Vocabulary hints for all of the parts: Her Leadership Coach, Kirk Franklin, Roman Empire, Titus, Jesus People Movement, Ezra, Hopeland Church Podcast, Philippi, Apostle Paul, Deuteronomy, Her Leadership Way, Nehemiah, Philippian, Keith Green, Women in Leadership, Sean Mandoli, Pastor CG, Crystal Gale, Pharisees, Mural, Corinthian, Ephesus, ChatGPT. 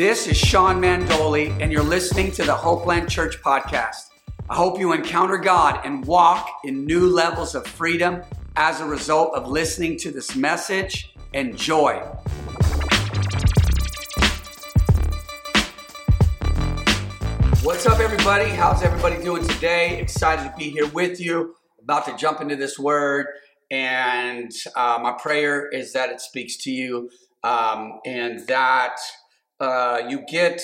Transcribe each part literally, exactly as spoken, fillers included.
This is Sean Mandoli, and you're listening to the Hopeland Church Podcast. I hope you encounter God and walk in new levels of freedom as a result of listening to this message. Enjoy. What's up, everybody? How's everybody doing today? Excited to be here with you. About to jump into this word, and uh, my prayer is that it speaks to you um, and that uh, you get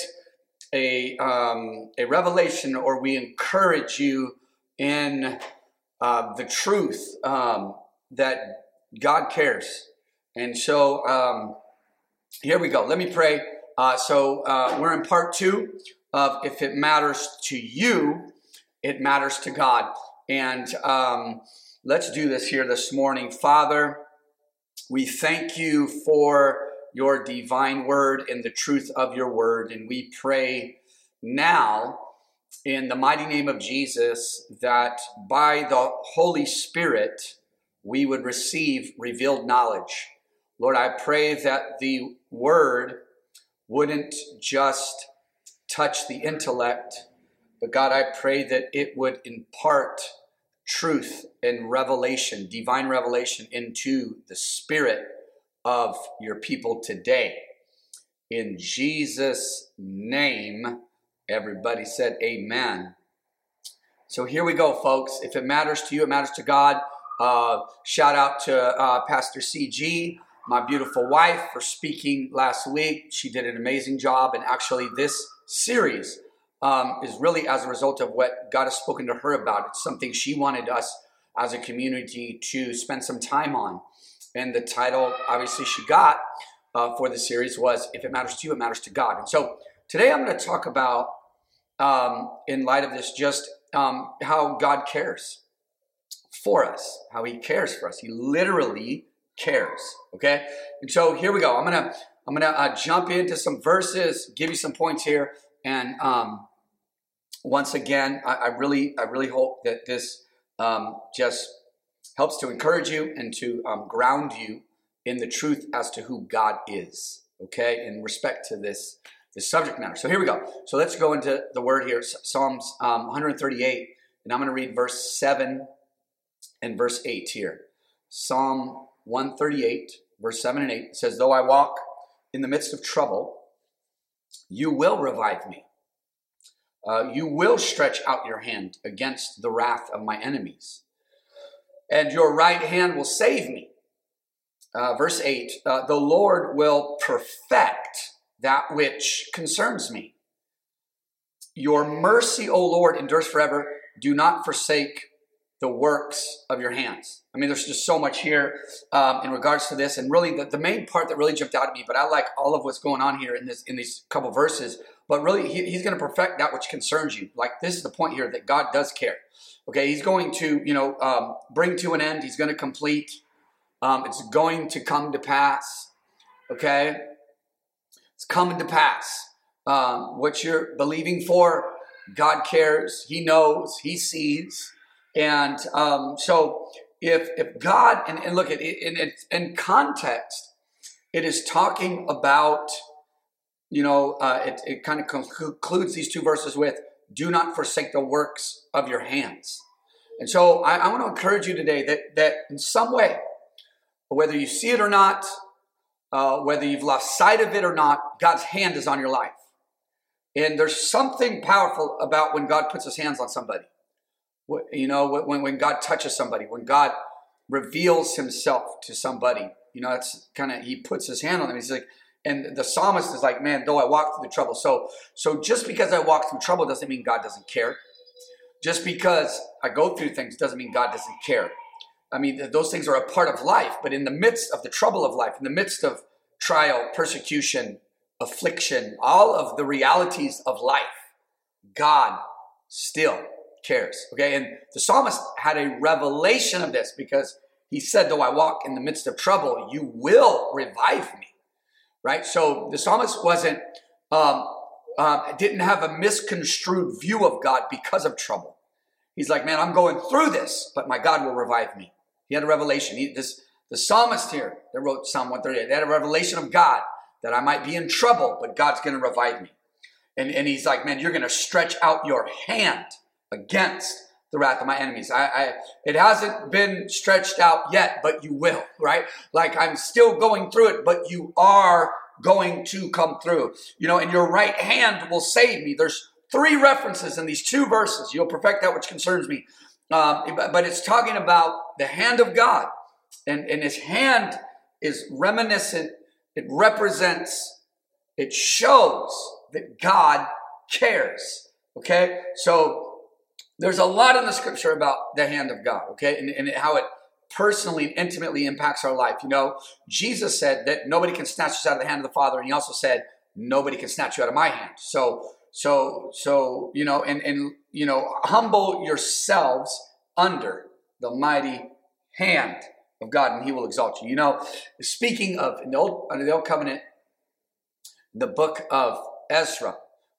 a um, a revelation, or we encourage you in uh, the truth um, that God cares. And so um, here we go. Let me pray. Uh, so uh, we're in part two of if it matters to you, it matters to God. And um, let's do this here this morning. Father, we thank you for your divine word and the truth of your word. And we pray now in the mighty name of Jesus that by the Holy Spirit, we would receive revealed knowledge. Lord, I pray that the word wouldn't just touch the intellect, but God, I pray that it would impart truth and revelation, divine revelation, into the spirit of your people today. In Jesus' name, everybody said amen. So here we go, folks. If it matters to you, it matters to God. Uh, shout out to uh, Pastor C G, my beautiful wife, for speaking last week. She did an amazing job, and actually this series Um, is really as a result of what God has spoken to her about. It's something she wanted us as a community to spend some time on. And the title, obviously, she got uh, for the series was, If It Matters to You, It Matters to God. And so today I'm going to talk about, um, in light of this, just um, how God cares for us, how he cares for us. He literally cares, okay? And so here we go. I'm going to I'm gonna uh, jump into some verses, give you some points here. And um, once again, I, I really, I really hope that this um, just helps to encourage you and to um, ground you in the truth as to who God is. Okay, in respect to this this subject matter. So here we go. So let's go into the word here, Psalms um, one thirty-eight, and I'm going to read verse seven and verse eight here. Psalm one thirty-eight, verse seven and eight says, "Though I walk in the midst of trouble, you will revive me. Uh, you will stretch out your hand against the wrath of my enemies, and your right hand will save me." Uh, verse eight, uh, "The Lord will perfect that which concerns me. Your mercy, O Lord, endures forever. Do not forsake the works of your hands." I mean, there's just so much here um, in regards to this. And really, the, the main part that really jumped out at me, but I like all of what's going on here in this in these couple verses, but really, he, he's going to perfect that which concerns you. Like, this is the point here, that God does care. Okay, he's going to, you know, um, bring to an end. He's going to complete. Um, it's going to come to pass. Okay? It's coming to pass. Um, what you're believing for, God cares. He knows. He sees. And um, so if if God, and, and look, at in, in context, it is talking about, you know, uh, it, it kind of concludes these two verses with, do not forsake the works of your hands. And so I, I want to encourage you today that that in some way, whether you see it or not, uh, whether you've lost sight of it or not, God's hand is on your life. And there's something powerful about when God puts his hands on somebody. You know, when, when God touches somebody, when God reveals himself to somebody, you know, that's kind of, he puts his hand on them. He's like, and the psalmist is like, man, though I walk through the trouble. So, so just because I walk through trouble doesn't mean God doesn't care. Just because I go through things doesn't mean God doesn't care. I mean, those things are a part of life, but in the midst of the trouble of life, in the midst of trial, persecution, affliction, all of the realities of life, God still cares. Okay, and the psalmist had a revelation of this because he said, though I walk in the midst of trouble, you will revive me, right? So the psalmist wasn't, um, uh, didn't have a misconstrued view of God because of trouble. He's like, man, I'm going through this, but my God will revive me. He had a revelation. He, this, the psalmist here that wrote Psalm one thirty-eight, they had a revelation of God that I might be in trouble, but God's going to revive me. And, and he's like, man, you're going to stretch out your hand against the wrath of my enemies. I, I, it hasn't been stretched out yet, but you will, right? Like I'm still going through it, but you are going to come through, you know, and your right hand will save me. There's three references in these two verses. You'll perfect that which concerns me. Um, but it's talking about the hand of God, and, and his hand is reminiscent. It represents, it shows that God cares. Okay. So there's a lot in the scripture about the hand of God. Okay. And, and how it personally and intimately impacts our life. You know, Jesus said that nobody can snatch us out of the hand of the Father. And he also said, nobody can snatch you out of my hand. So, so, so, you know, and, and, you know, humble yourselves under the mighty hand of God and he will exalt you. You know, speaking of in the old, under the old covenant, the book of Ezra,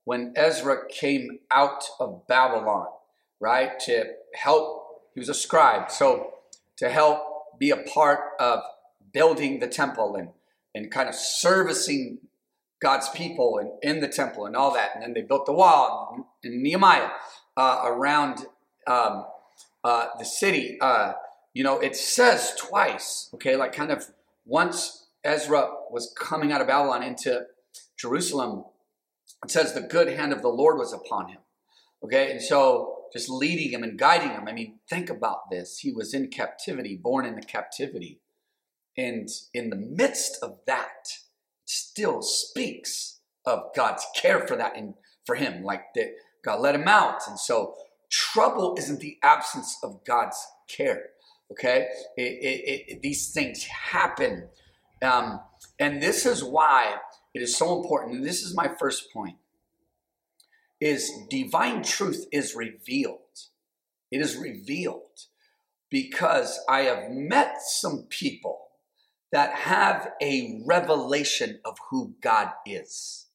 when Ezra came out of Babylon, right, to help, he was a scribe. So to help be a part of building the temple and, and kind of servicing God's people and in the temple and all that. And then they built the wall in Nehemiah uh, around um, uh, the city. Uh, you know, it says twice, okay, like kind of once Ezra was coming out of Babylon into Jerusalem, it says the good hand of the Lord was upon him. Okay, and so just leading him and guiding him. I mean, think about this. He was in captivity, born into captivity. And in the midst of that, it still speaks of God's care for that and for him, like that God let him out. And so trouble isn't the absence of God's care. Okay, it, it, it, these things happen. Um, and this is why it is so important. And this is my first point. Is divine truth is revealed. It is revealed because I have met some people that have a revelation of who God is.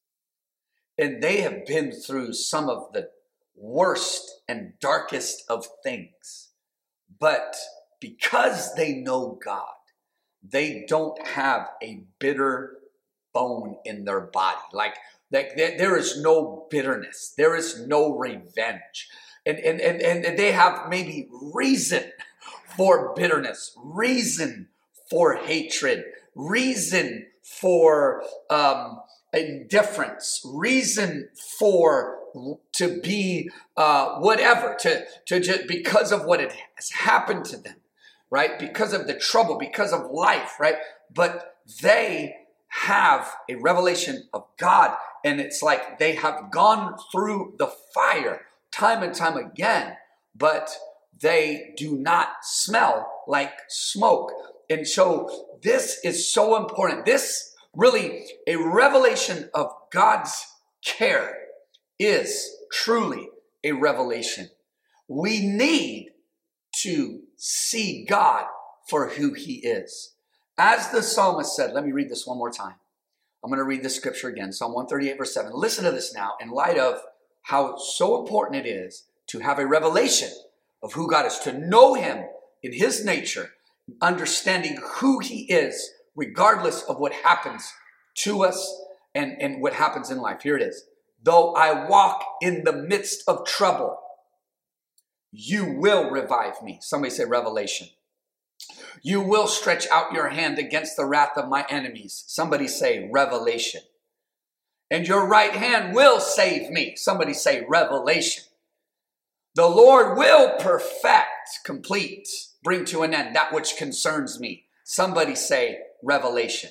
And they have been through some of the worst and darkest of things. But because they know God, they don't have a bitter bone in their body. Like, Like there is no bitterness. There is no revenge. And, and, and, and they have maybe reason for bitterness, reason for hatred, reason for um, indifference, reason for to be uh, whatever, to, to just because of what it has happened to them, right? Because of the trouble, because of life, right? But they have a revelation of God. And it's like they have gone through the fire time and time again, but they do not smell like smoke. And so this is so important. This really, a revelation of God's care is truly a revelation. We need to see God for who he is. As the psalmist said, let me read this one more time. I'm going to read this scripture again, Psalm one thirty-eight, verse seven. Listen to this now in light of how so important it is to have a revelation of who God is, to know him in his nature, understanding who he is, regardless of what happens to us and, and what happens in life. Here it is. Though I walk in the midst of trouble, you will revive me. Somebody say revelation. You will stretch out your hand against the wrath of my enemies. Somebody say revelation. And your right hand will save me. Somebody say revelation. The Lord will perfect, complete, bring to an end that which concerns me. Somebody say revelation.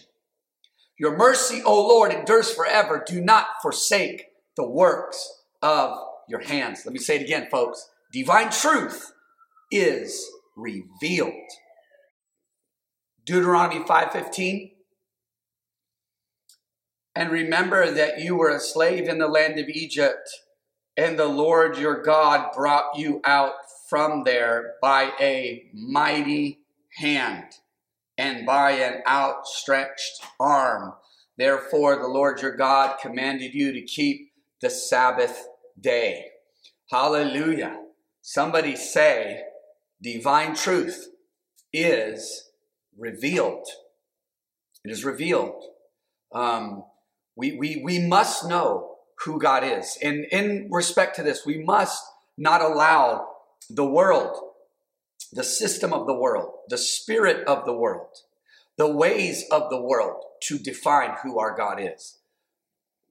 Your mercy, O Lord, endures forever. Do not forsake the works of your hands. Let me say it again, folks. Divine truth is revealed. Deuteronomy five fifteen, and remember that you were a slave in the land of Egypt, and the Lord your God brought you out from there by a mighty hand and by an outstretched arm. Therefore, the Lord your God commanded you to keep the Sabbath day. Hallelujah. Somebody say, divine truth is revealed. It is revealed. Um, We we we must know who God is. And in respect to this, we must not allow the world, the system of the world, the spirit of the world, the ways of the world to define who our God is.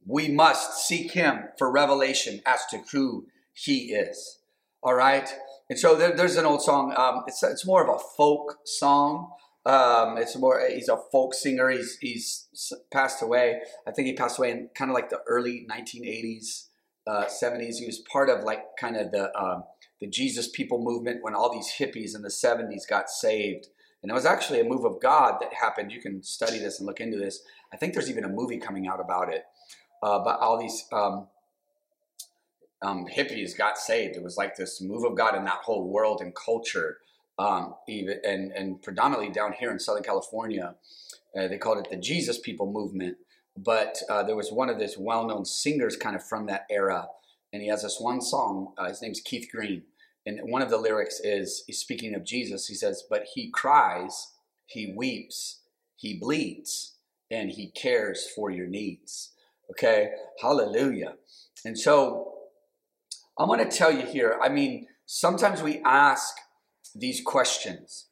We must seek him for revelation as to who he is. All right. And so there, there's an old song. Um, it's it's more of a folk song. Um, it's more, he's a folk singer. He's, he's passed away. I think he passed away in kind of like the early nineteen eighties, uh, seventies. He was part of like kind of the, um, the Jesus People Movement when all these hippies in the seventies got saved. And it was actually a move of God that happened. You can study this and look into this. I think there's even a movie coming out about it. Uh, but all these, um, um, hippies got saved. It was like this move of God in that whole world and culture. Um, even, and, and predominantly down here in Southern California, uh, they called it the Jesus People Movement. But uh, there was one of these well-known singers kind of from that era, and he has this one song. Uh, his name's Keith Green, and one of the lyrics is, he's speaking of Jesus. He says, "But he cries, he weeps, he bleeds, and he cares for your needs." Okay, hallelujah. And so I want to tell you here, I mean, sometimes we ask these questions,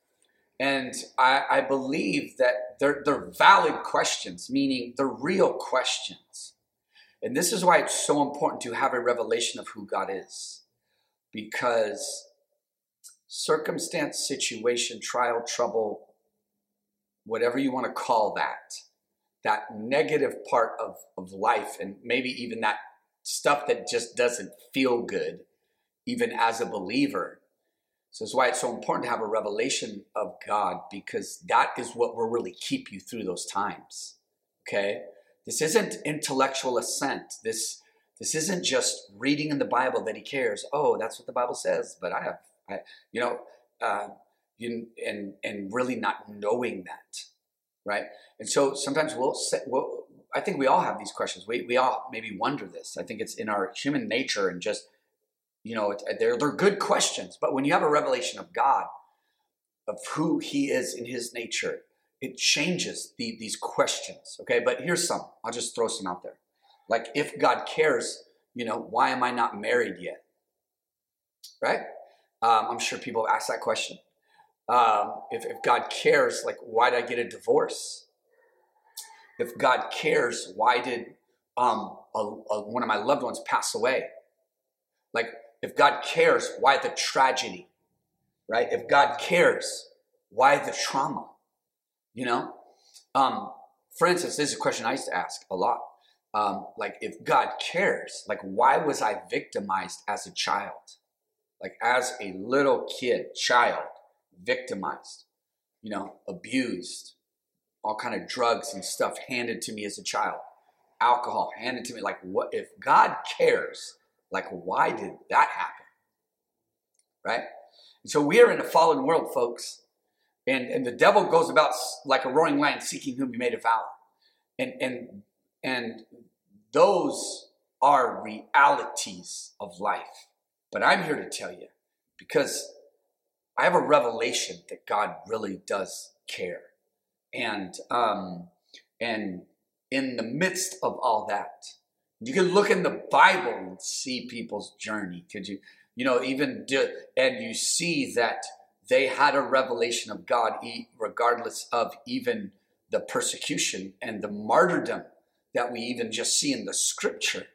and I, I believe that they're, they're valid questions, meaning they're real questions. And this is why it's so important to have a revelation of who God is, because circumstance, situation, trial, trouble, whatever you want to call that, that negative part of, of life, and maybe even that stuff that just doesn't feel good, even as a believer. So that's why it's so important to have a revelation of God, because that is what will really keep you through those times. Okay? This isn't intellectual assent. This this isn't just reading in the Bible that he cares. Oh, that's what the Bible says, but I have, I, you know, uh, you, and and really not knowing that, right? And so sometimes we'll say, well, I think we all have these questions. We we all maybe wonder this. I think it's in our human nature, and just, you know, they're, they're good questions, but when you have a revelation of God, of who he is in his nature, it changes the, these questions, okay? But here's some. I'll just throw some out there. Like, if God cares, you know, why am I not married yet, right? Um, I'm sure people have asked that question. Um, if, if God cares, like, why did I get a divorce? If God cares, why did um, a, a, one of my loved ones pass away? Like, if God cares, why the tragedy, right? If God cares, why the trauma, you know? Um, for instance, this is a question I used to ask a lot. Um, like, if God cares, like, why was I victimized as a child? Like, as a little kid, child, victimized, you know, abused, all kind of drugs and stuff handed to me as a child, alcohol handed to me. Like, what if God cares? Like, why did that happen, right? And so we are in a fallen world, folks. And and the devil goes about like a roaring lion seeking whom he may devour. And, and, and those are realities of life. But I'm here to tell you, because I have a revelation that God really does care. And, um, and in the midst of all that, you can look in the Bible and see people's journey. Could you, you know, even do, and you see that they had a revelation of God, regardless of even the persecution and the martyrdom that we even just see in the scripture,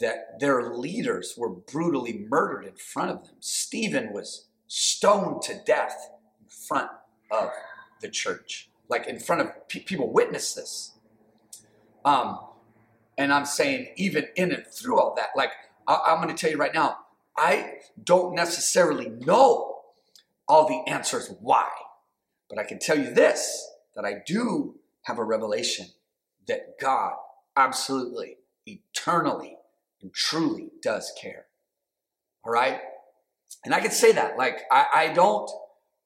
that their leaders were brutally murdered in front of them. Stephen was stoned to death in front of the church, like in front of pe- people witnessed this. Um, And I'm saying, even in and through all that, like, I- I'm going to tell you right now, I don't necessarily know all the answers why, but I can tell you this, that I do have a revelation that God absolutely, eternally, and truly does care. All right. And I can say that, like, I, I don't,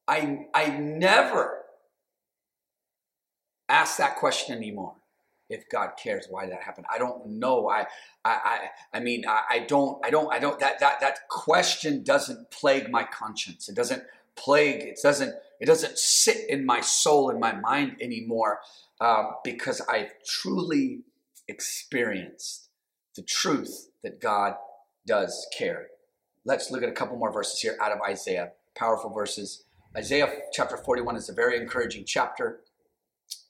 I, I never ask that question anymore. If God cares, why that happened? I don't know. I, I, I, I mean, I, I don't, I don't, I don't, that, that, that question doesn't plague my conscience. It doesn't plague. It doesn't, it doesn't sit in my soul, in my mind anymore, uh, because I truly experienced the truth that God does care. Let's look at a couple more verses here out of Isaiah. Powerful verses. Isaiah chapter forty-one is a very encouraging chapter.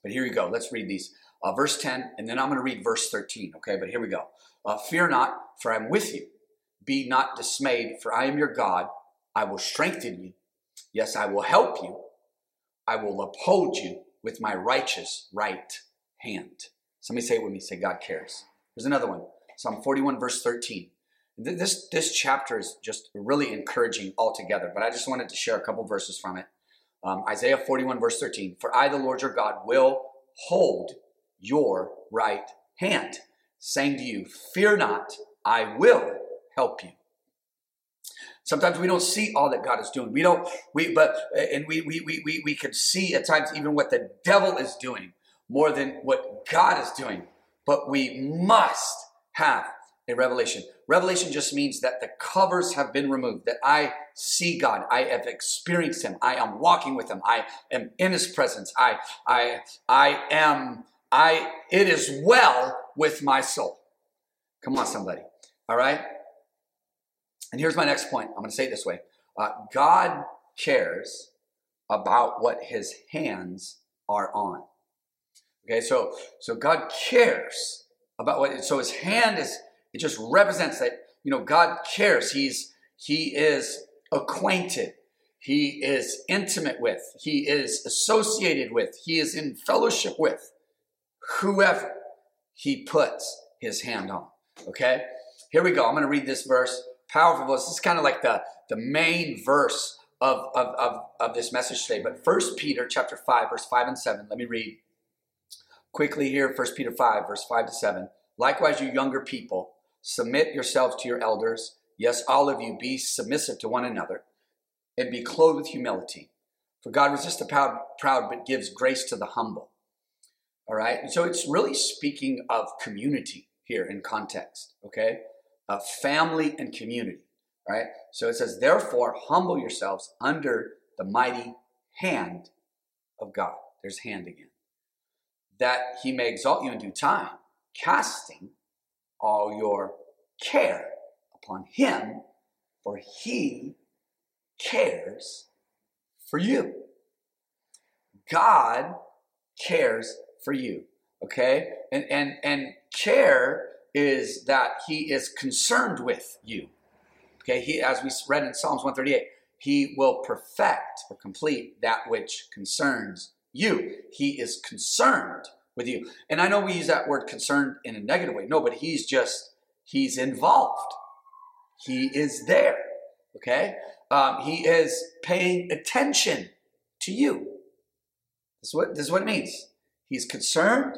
But here you go. Let's read these. Uh, verse ten, and then I'm going to read verse thirteen. Okay, but here we go. Uh, Fear not, for I am with you. Be not dismayed, for I am your God. I will strengthen you. Yes, I will help you. I will uphold you with my righteous right hand. Somebody say it with me. Say, God cares. Here's another one. Psalm forty-one, verse thirteen. This, this chapter is just really encouraging altogether, but I just wanted to share a couple verses from it. Um, Isaiah forty-one, verse thirteen. For I, the Lord your God, will hold your right hand, saying to you, fear not, I will help you. Sometimes we don't see all that God is doing. We don't, we, but, and we, we, we, we, we can see at times even what the devil is doing more than what God is doing, but we must have a revelation. Revelation just means that the covers have been removed, that I see God. I have experienced him. I am walking with him. I am in his presence. I, I, I am, I, it is well with my soul. Come on, somebody. All right. And here's my next point. I'm going to say it this way. Uh, God cares about what his hands are on. Okay. So, so God cares about what, so his hand is, it just represents that, you know, God cares. He's, he is acquainted. He is intimate with, he is associated with, he is in fellowship with whoever he puts his hand on. Okay. Here we go. I'm going to read this verse. Powerful verse. This is kind of like the, the main verse of, of, of, of this message today. But First Peter chapter five, verse five and seven. Let me read quickly here. First Peter five, verse five to seven. Likewise, you younger people, submit yourselves to your elders. Yes, all of you, be submissive to one another and be clothed with humility. For God resists the proud, proud but gives grace to the humble. All right. And so it's really speaking of community here in context. Okay. Uh, family and community, right? So it says, therefore, humble yourselves under the mighty hand of God. There's hand again. That he may exalt you in due time, casting all your care upon him, for he cares for you. God cares for you, okay? And, and, and care is that he is concerned with you. Okay, he, as we read in Psalms one thirty-eight, he will perfect or complete that which concerns you. He is concerned with you. And I know we use that word concerned in a negative way. No, but he's just, he's involved. He is there, okay? Um, he is paying attention to you. This is what, this is what it means. He's concerned,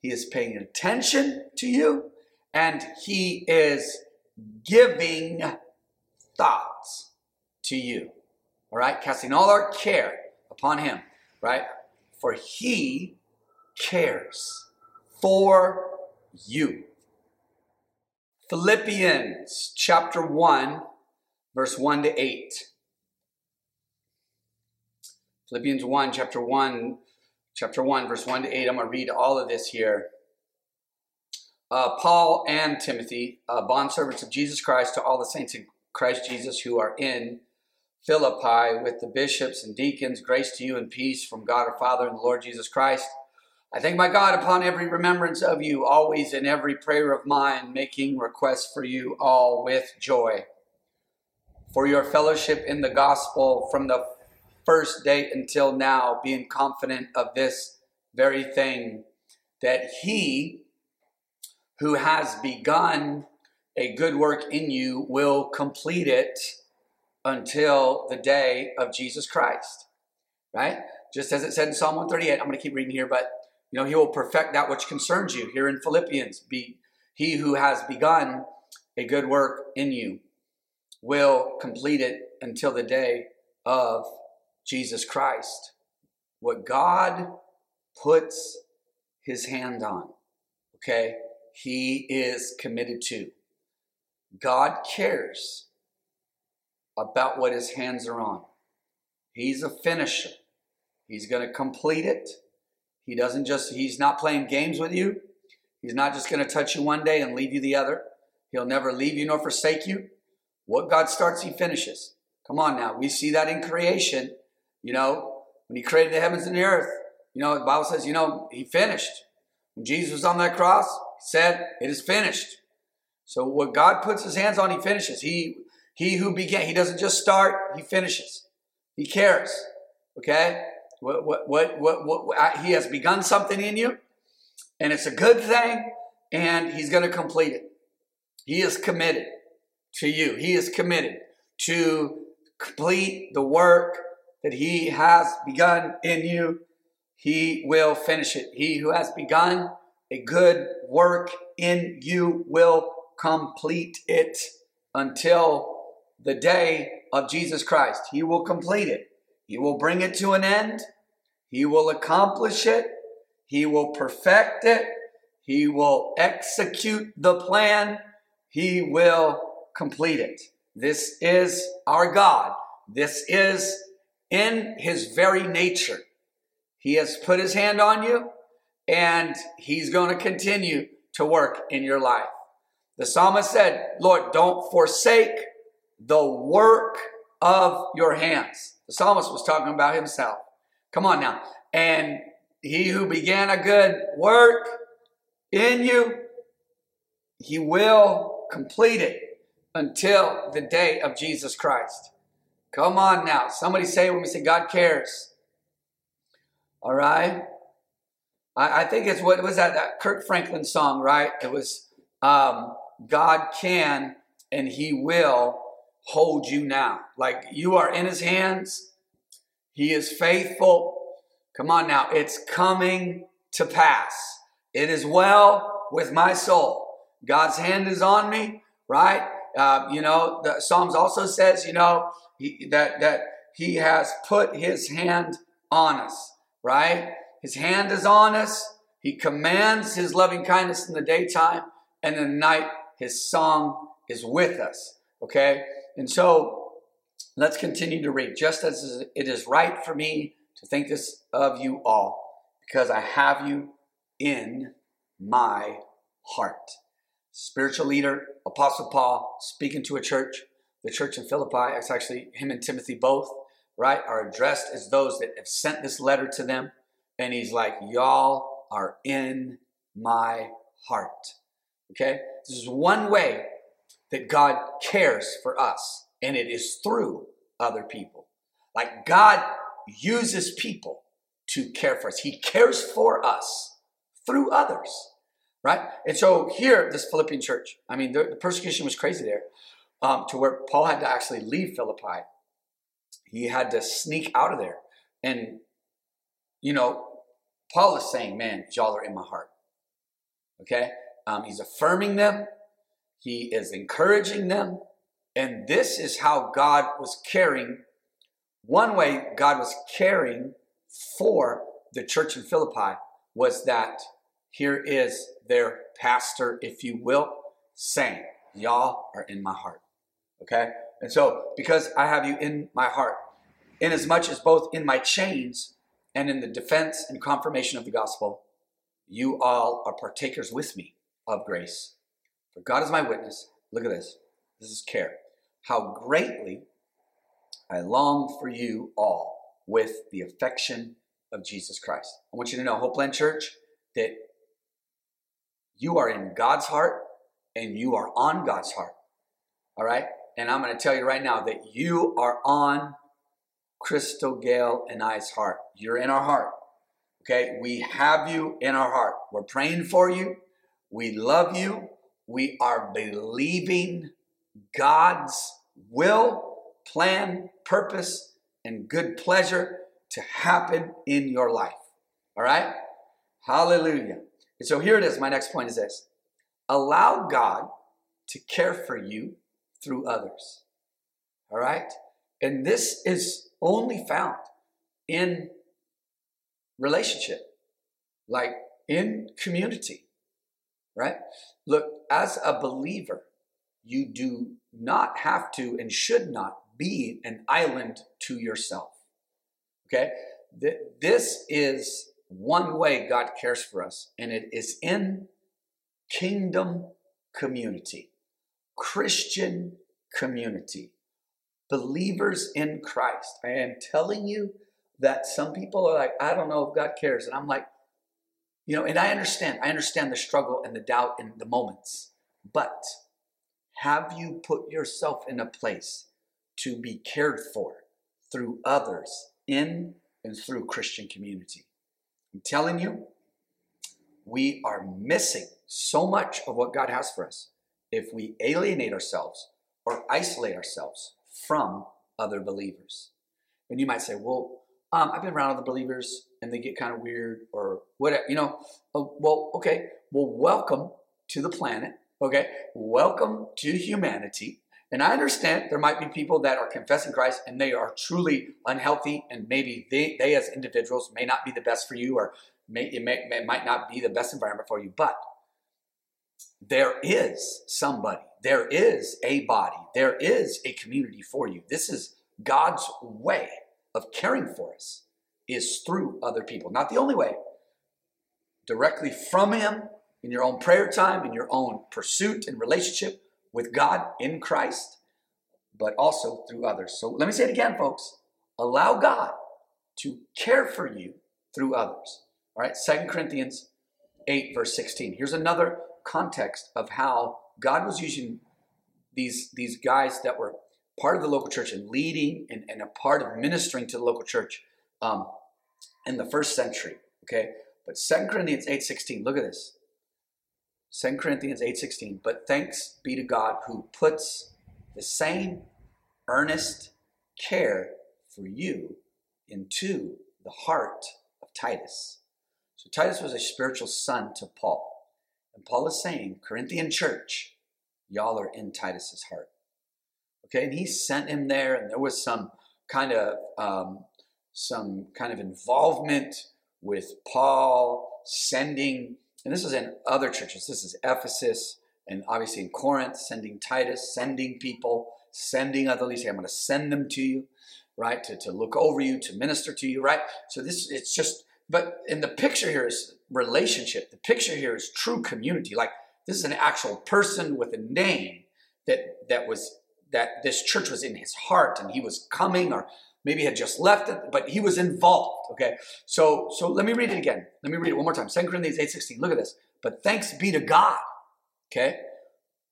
he is paying attention to you, and he is giving thoughts to you, all right? Casting all our care upon him, right? For he cares for you. Philippians chapter one, verse one to eight. Philippians one, chapter one, chapter one, verse one to eight. I'm going to read all of this here. Uh, Paul and Timothy, uh, bondservants of Jesus Christ, to all the saints in Christ Jesus who are in Philippi with the bishops and deacons, grace to you and peace from God our Father and the Lord Jesus Christ. I thank my God upon every remembrance of you, always in every prayer of mine, making requests for you all with joy. For your fellowship in the gospel from the first day until now, being confident of this very thing, that he who has begun a good work in you will complete it until the day of Jesus Christ, right? Just as it said in Psalm one thirty-eight, I'm going to keep reading here, but you know, he will perfect that which concerns you. Here in Philippians, be he who has begun a good work in you will complete it until the day of Jesus Christ. What God puts his hand on, okay? He is committed to. God cares about what his hands are on. He's a finisher. He's going to complete it. He doesn't just, he's not playing games with you. He's not just going to touch you one day and leave you the other. He'll never leave you nor forsake you. What God starts, he finishes. Come on now. We see that in creation. You know, when he created the heavens and the earth, you know, the Bible says, you know, he finished. When Jesus was on that cross, he said, it is finished. So what God puts his hands on, he finishes. He he who began, he doesn't just start, he finishes. He cares. Okay? What, what, what, what, what, he has begun something in you, and it's a good thing, and he's going to complete it. He is committed to you. He is committed to complete the work that he has begun in you. He will finish it. He who has begun a good work in you will complete it until the day of Jesus Christ. He will complete it. He will bring it to an end. He will accomplish it. He will perfect it. He will execute the plan. He will complete it. This is our God. This is in his very nature. He has put his hand on you, and he's going to continue to work in your life. The psalmist said, Lord, don't forsake the work of your hands. The psalmist was talking about himself. Come on now. And he who began a good work in you, he will complete it until the day of Jesus Christ. Come on now. Somebody say when we say God cares. All right. I, I think it's what was that, that Kirk Franklin song, right? It was um, God can and he will hold you now. Like you are in his hands. He is faithful. Come on now. It's coming to pass. It is well with my soul. God's hand is on me, right? Uh, you know, the Psalms also says, you know, he, that, that he has put his hand on us, right? His hand is on us. He commands his loving kindness in the daytime, and in the night, his song is with us, okay? And so let's continue to read. Just as it is right for me to think this of you all, because I have you in my heart. Spiritual leader, Apostle Paul, speaking to a church, the church in Philippi. It's actually him and Timothy both, right, are addressed as those that have sent this letter to them. And he's like, y'all are in my heart. Okay? This is one way that God cares for us. And it is through other people. Like God uses people to care for us. He cares for us through others. Right? And so here, this Philippian church, I mean, the, the persecution was crazy there um, to where Paul had to actually leave Philippi. He had to sneak out of there. And, you know, Paul is saying, man, y'all are in my heart. Okay? Um, he's affirming them. He is encouraging them. And this is how God was caring. One way God was caring for the church in Philippi was that here is their pastor, if you will, saying, y'all are in my heart. Okay? And so, because I have you in my heart, inasmuch as both in my chains and in the defense and confirmation of the gospel, you all are partakers with me of grace. For God is my witness. Look at this. This is care. How greatly I long for you all with the affection of Jesus Christ. I want you to know, Hopeland Church, that you are in God's heart and you are on God's heart. All right? And I'm going to tell you right now that you are on Crystal Gale and I's heart. You're in our heart. Okay? We have you in our heart. We're praying for you. We love you. We are believing God's will, plan, purpose, and good pleasure to happen in your life. All right? Hallelujah. And so here it is. My next point is this. Allow God to care for you through others. All right? And this is only found in relationship, like in community, right? Look, as a believer, you do not have to and should not be an island to yourself. Okay? This is one way God cares for us, and it is in kingdom community, Christian community, believers in Christ. I am telling you that some people are like, I don't know if God cares. And I'm like, you know, and I understand. I understand the struggle and the doubt and the moments. But have you put yourself in a place to be cared for through others in and through Christian community? I'm telling you, we are missing so much of what God has for us if we alienate ourselves or isolate ourselves from other believers. And you might say, well, um, I've been around other believers and they get kind of weird or whatever, you know. Oh, well, okay, well, welcome to the planet, okay? Welcome to humanity. And I understand there might be people that are confessing Christ and they are truly unhealthy, and maybe they, they as individuals may not be the best for you, or may, it, may, it might not be the best environment for you. But there is somebody, there is a body, there is a community for you. This is God's way of caring for us, is through other people. Not the only way, directly from Him in your own prayer time, in your own pursuit and relationship with God in Christ, but also through others. So let me say it again, folks. Allow God to care for you through others. All right, Second Corinthians eight, verse sixteen. Here's another context of how God was using these, these guys that were part of the local church and leading and, and a part of ministering to the local church um, in the first century, okay? But Second Corinthians eight sixteen, look at this. Second Corinthians eight sixteen, but thanks be to God who puts the same earnest care for you into the heart of Titus. So Titus was a spiritual son to Paul. And Paul is saying, Corinthian church, y'all are in Titus's heart. Okay, and he sent him there, and there was some kind of um, some kind of involvement with Paul sending, and this was in other churches. This is Ephesus, and obviously in Corinth, sending Titus, sending people, sending other leaders. Hey, I'm going to send them to you, right? To, to look over you, to minister to you, right? So this, it's just, but in the picture here is relationship. The picture here is true community. Like this is an actual person with a name that that was. That this church was in his heart, and he was coming, or maybe had just left it, but he was involved, okay? So so let me read it again. Let me read it one more time. Second Corinthians eight sixteen, look at this. But thanks be to God, okay,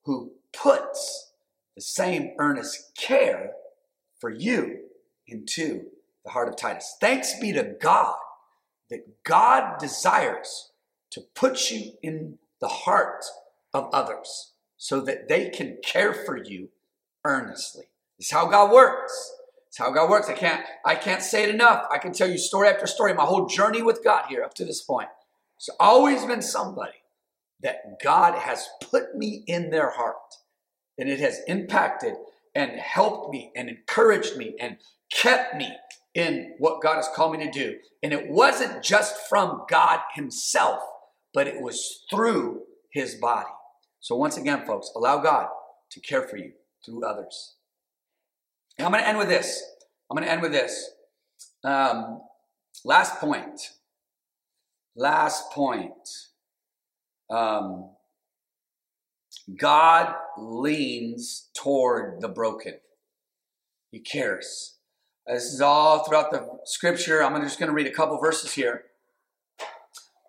who puts the same earnest care for you into the heart of Titus. Thanks be to God that God desires to put you in the heart of others so that they can care for you earnestly. This is how God works. It's how God works. I can't, I can't say it enough. I can tell you story after story, my whole journey with God here up to this point. It's always been somebody that God has put me in their heart, and it has impacted and helped me and encouraged me and kept me in what God has called me to do. And it wasn't just from God Himself, but it was through His body. So once again, folks, allow God to care for you through others. And I'm going to end with this. I'm going to end with this. Um, last point. Last point. Um, God leans toward the broken. He cares. This is all throughout the scripture. I'm just going to read a couple verses here.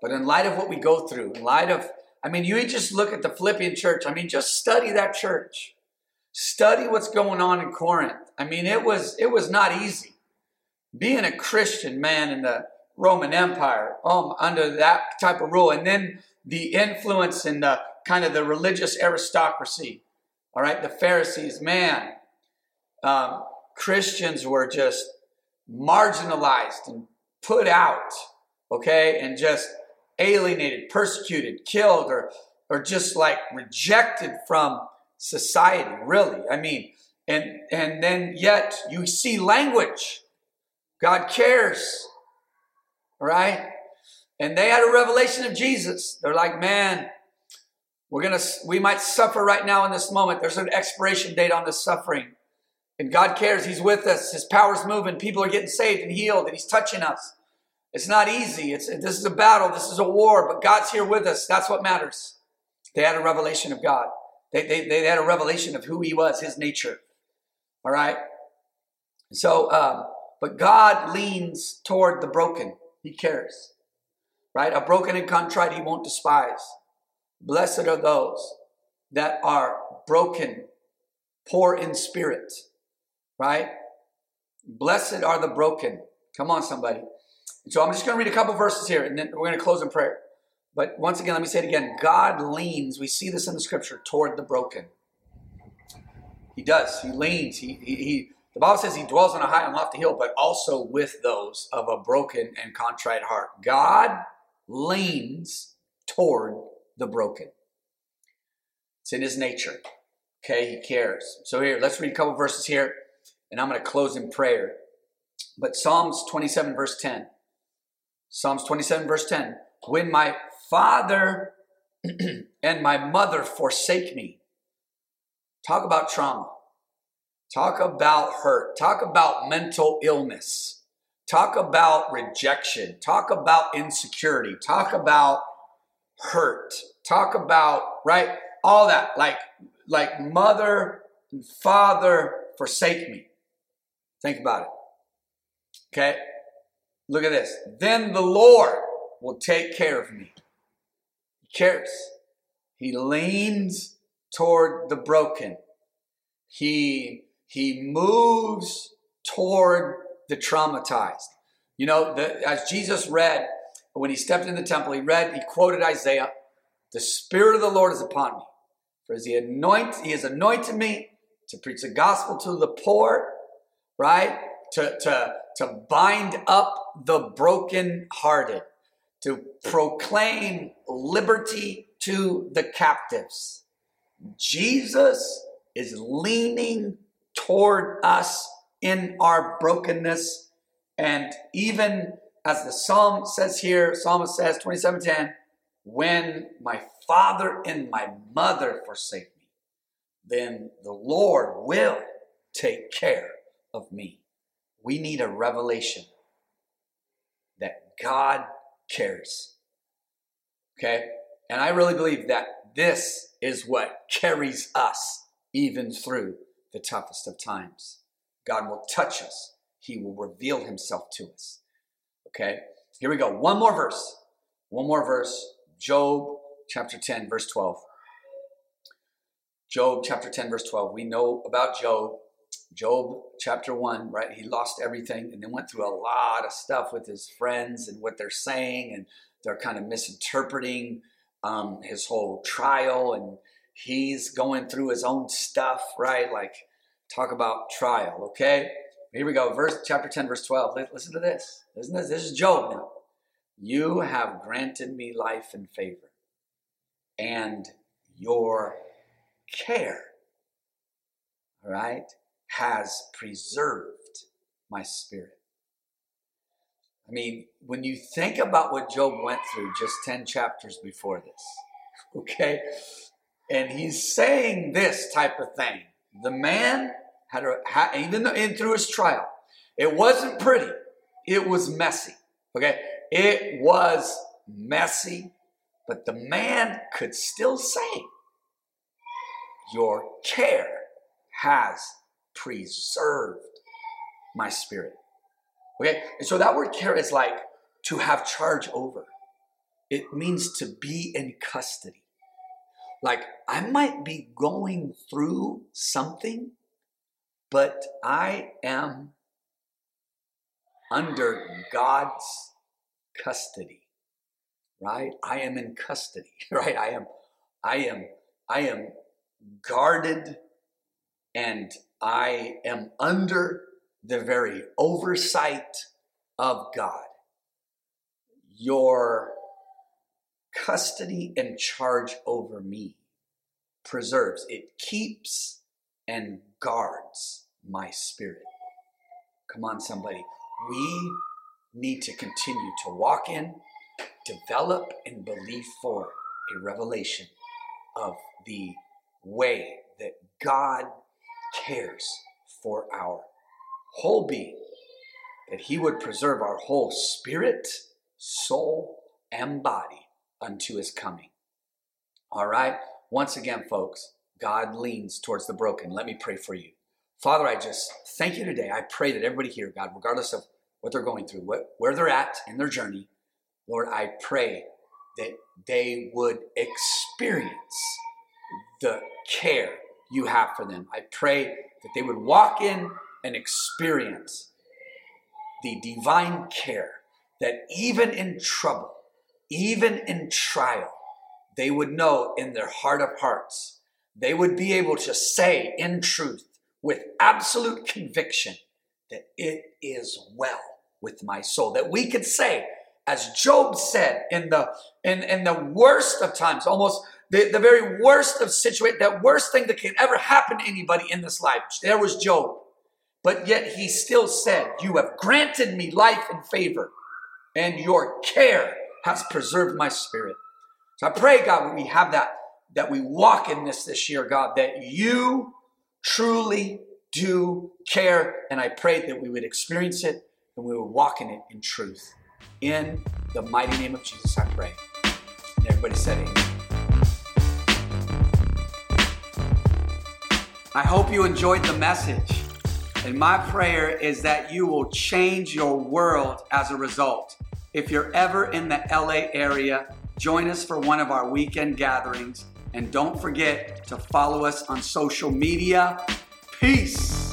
But in light of what we go through, in light of, I mean, you just look at the Philippian church. I mean, just study that church. Study what's going on in Corinth. I mean, it was it was not easy. Being a Christian man in the Roman Empire, um, under that type of rule, and then the influence and the kind of the religious aristocracy, all right, the Pharisees, man, um, Christians were just marginalized and put out, okay, and just alienated, persecuted, killed, or or just like rejected from society, really. I mean, and and then yet you see language. God cares, right? And they had a revelation of Jesus. They're like, man, we're gonna, we might suffer right now in this moment. There's an expiration date on this suffering, and God cares. He's with us. His power's moving. People are getting saved and healed, and He's touching us. It's not easy. It's this is a battle. This is a war, but God's here with us. That's what matters. They had a revelation of God. They, they, they had a revelation of who he was, his nature. All right. So, um, but God leans toward the broken. He cares, right? A broken and contrite he won't despise. Blessed are those that are broken, poor in spirit, right? Blessed are the broken. Come on, somebody. So I'm just going to read a couple verses here, and then we're going to close in prayer. But once again, let me say it again. God leans, we see this in the scripture, toward the broken. He does. He leans. He, he, he The Bible says he dwells on a high and lofty hill, but also with those of a broken and contrite heart. God leans toward the broken. It's in his nature. Okay, he cares. So here, let's read a couple verses here, and I'm going to close in prayer. But Psalms twenty-seven, verse ten. Psalms twenty-seven, verse ten. When my father and my mother forsake me. Talk about trauma. Talk about hurt. Talk about mental illness. Talk about rejection. Talk about insecurity. Talk about hurt. Talk about, right? All that. Like, like mother and father forsake me. Think about it. Okay? Look at this. Then the Lord will take care of me. He cares. He leans toward the broken. He, he moves toward the traumatized. You know, the, as Jesus read, when he stepped in the temple, he read, he quoted Isaiah, the Spirit of the Lord is upon me. For as he anoint, he has anointed me to preach the gospel to the poor, right? To, to, to bind up the brokenhearted. To proclaim liberty to the captives. Jesus is leaning toward us in our brokenness. And even as the psalm says here, Psalmist says, twenty-seven ten, when my father and my mother forsake me, then the Lord will take care of me. We need a revelation that God cares. Okay? And I really believe that this is what carries us even through the toughest of times. God will touch us. He will reveal himself to us. Okay? Here we go. One more verse. One more verse. Job chapter ten, verse twelve. Job chapter ten, verse twelve. We know about Job. Job chapter one, right? He lost everything and then went through a lot of stuff with his friends and what they're saying, and they're kind of misinterpreting um, his whole trial, and he's going through his own stuff, right? Like, talk about trial, okay? Here we go, verse chapter ten, verse twelve. Listen to this. Listen to this. This is Job now. You have granted me life and favor, and your care, all right, has preserved my spirit. I mean, when you think about what Job went through just ten chapters before this, okay? And he's saying this type of thing. The man had, a, had even though, in through his trial, it wasn't pretty. It was messy, okay? It was messy, but the man could still say, your care has preserved my spirit. Okay, and so that word care is like to have charge over. It means to be in custody. Like, I might be going through something, but I am under God's custody, right? I am in custody, right? I am, I am, I am guarded, and I am under the very oversight of God. Your custody and charge over me preserves. It keeps and guards my spirit. Come on, somebody. We need to continue to walk in, develop, and believe for a revelation of the way that God cares for our whole being, that he would preserve our whole spirit, soul, and body unto his coming. All right. Once again, folks, God leans towards the broken. Let me pray for you. Father, I just thank you today. I pray that everybody here, God, regardless of what they're going through, what, where they're at in their journey, Lord, I pray that they would experience the care you have for them. I pray that they would walk in and experience the divine care that even in trouble, even in trial, they would know in their heart of hearts, they would be able to say in truth with absolute conviction that it is well with my soul, that we could say, as Job said, in the in, in the worst of times, almost the, the very worst of situation, that worst thing that can ever happen to anybody in this life. There was Job, but yet he still said, you have granted me life and favor, and your care has preserved my spirit. So I pray, God, when we have that, that we walk in this this year, God, that you truly do care. And I pray that we would experience it and we would walk in it in truth. In the mighty name of Jesus, I pray. And everybody said amen. I hope you enjoyed the message. And my prayer is that you will change your world as a result. If you're ever in the L A area, join us for one of our weekend gatherings. And don't forget to follow us on social media. Peace.